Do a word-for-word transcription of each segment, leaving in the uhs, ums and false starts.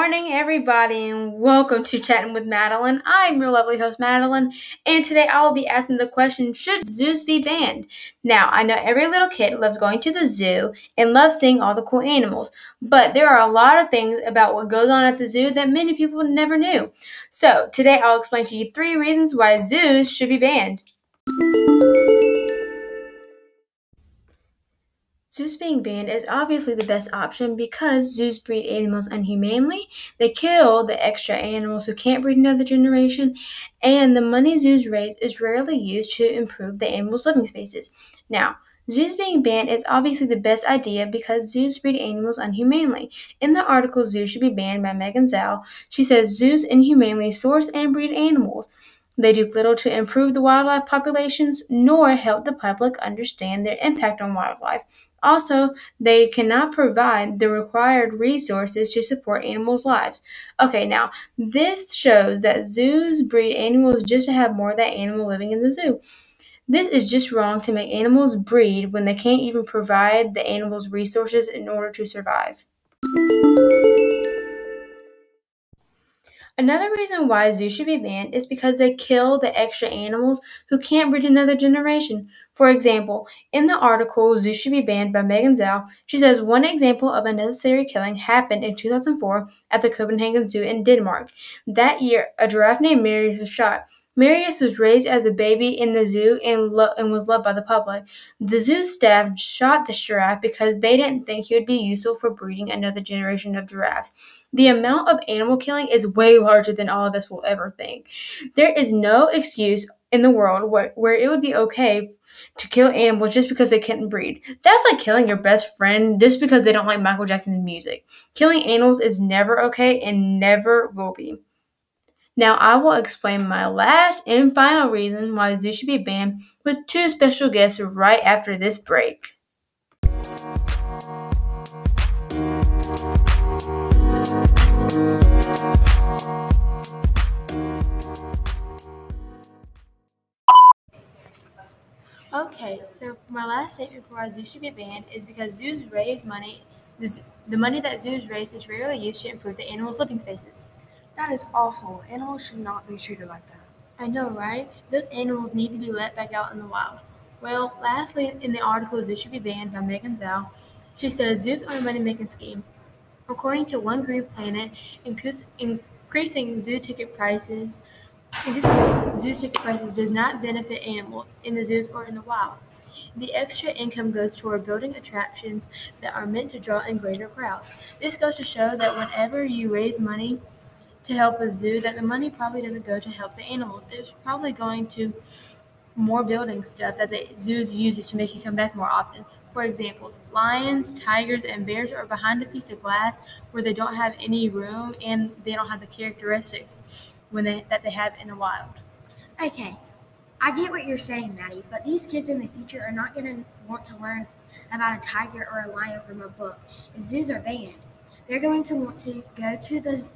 Morning, everybody, and welcome to Chatting with Madeline. I'm your lovely host, Madeline, and today I will be asking the question, should zoos be banned? Now, I know every little kid loves going to the zoo and loves seeing all the cool animals, but there are a lot of things about what goes on at the zoo that many people never knew. So, today I'll explain to you three reasons why zoos should be banned. Zoos being banned is obviously the best option because zoos breed animals inhumanely, they kill the extra animals who can't breed another generation, and the money zoos raise is rarely used to improve the animals' living spaces. Now, zoos being banned is obviously the best idea because zoos breed animals inhumanely. In the article, Zoos Should Be Banned by Megan Zell, she says zoos inhumanely source and breed animals. They do little to improve the wildlife populations nor help the public understand their impact on wildlife. Also, they cannot provide the required resources to support animals' lives. Okay, now, this shows that zoos breed animals just to have more of that animal living in the zoo. This is just wrong to make animals breed when they can't even provide the animals resources in order to survive. Another reason why zoos should be banned is because they kill the extra animals who can't breed another generation. For example, in the article, Zoos Should Be Banned by Megan Zell, she says one example of unnecessary killing happened in two thousand four at the Copenhagen Zoo in Denmark. That year, a giraffe named Marius was shot. Marius was raised as a baby in the zoo and, lo- and was loved by the public. The zoo staff shot the giraffe because they didn't think he would be useful for breeding another generation of giraffes. The amount of animal killing is way larger than all of us will ever think. There is no excuse in the world where, where it would be okay to kill animals just because they couldn't breed. That's like killing your best friend just because they don't like Michael Jackson's music. Killing animals is never okay and never will be. Now, I will explain my last and final reason why zoos should be banned with two special guests right after this break. Okay, so my last statement for why zoos should be banned is because zoos raise money. The, the money that zoos raise is rarely used to improve the animals' living spaces. That is awful. Animals should not be treated like that. I know, right? Those animals need to be let back out in the wild. Well, lastly, in the article, Zoos Should Be Banned by Megan Zell, she says zoos are a money-making scheme. According to One Green Planet, increasing zoo ticket prices increasing zoo ticket prices does not benefit animals in the zoos or in the wild. The extra income goes toward building attractions that are meant to draw in greater crowds. This goes to show that whenever you raise money to help a zoo, that the money probably doesn't go to help the animals. It's probably going to more building stuff that the zoos uses to make you come back more often. For examples, lions, tigers, and bears are behind a piece of glass where they don't have any room and they don't have the characteristics when they, that they have in the wild. Okay, I get what you're saying, Maddie, but these kids in the future are not going to want to learn about a tiger or a lion from a book. If zoos are banned, they're going to want to go to the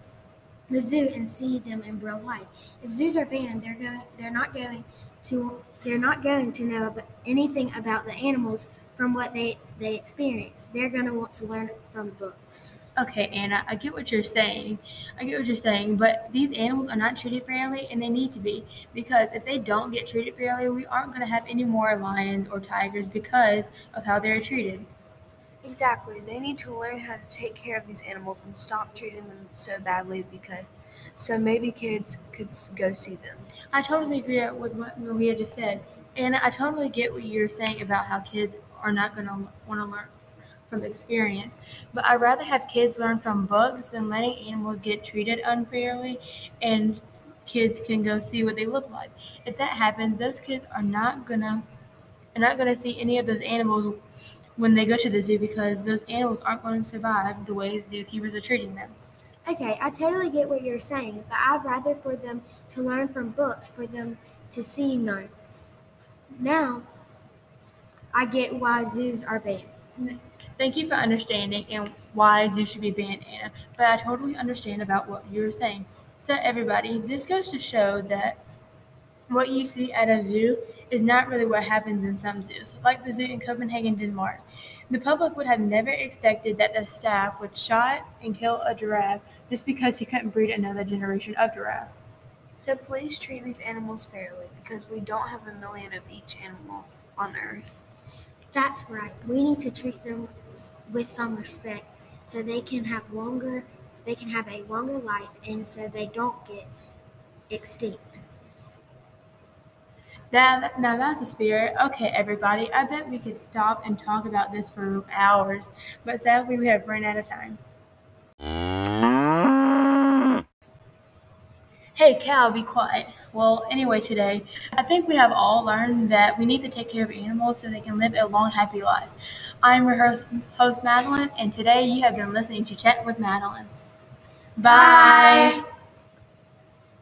the zoo and see them in real life. If zoos are banned, they're going they're not going to they're not going to know about anything about the animals from what they, they experience. They're going to want to learn from books. Okay, Anna, I get what you're saying. I get what you're saying, but these animals are not treated fairly, and they need to be, because if they don't get treated fairly, we aren't going to have any more lions or tigers because of how they're treated. Exactly. They need to learn how to take care of these animals and stop treating them so badly, because so maybe kids could go see them. I totally agree with what Malia just said, and I totally get what you're saying about how kids are not going to want to learn from experience, but I'd rather have kids learn from books than letting animals get treated unfairly and kids can go see what they look like. If that happens, those kids are not going to are not going to see any of those animals when they go to the zoo, because those animals aren't going to survive the way zookeepers are treating them. Okay, I totally get what you're saying, but I'd rather for them to learn from books, for them to see none. Now, I get why zoos are banned. Thank you for understanding and why zoos should be banned, Anna, but I totally understand about what you were saying. So, everybody, this goes to show that what you see at a zoo is not really what happens in some zoos, like the zoo in Copenhagen, Denmark. The public would have never expected that the staff would shot and kill a giraffe just because he couldn't breed another generation of giraffes. So please treat these animals fairly, because we don't have a million of each animal on Earth. That's right. We need to treat them with some respect so they can have longer, they can have a longer life, and so they don't get extinct. That, now that's the spirit. Okay, everybody, I bet we could stop and talk about this for hours, but sadly we have run out of time. Hey, cow, be quiet. Well, anyway, today, I think we have all learned that we need to take care of animals so they can live a long, happy life. I'm your host, host Madeline, and today you have been listening to Chat with Madeline. Bye! Bye.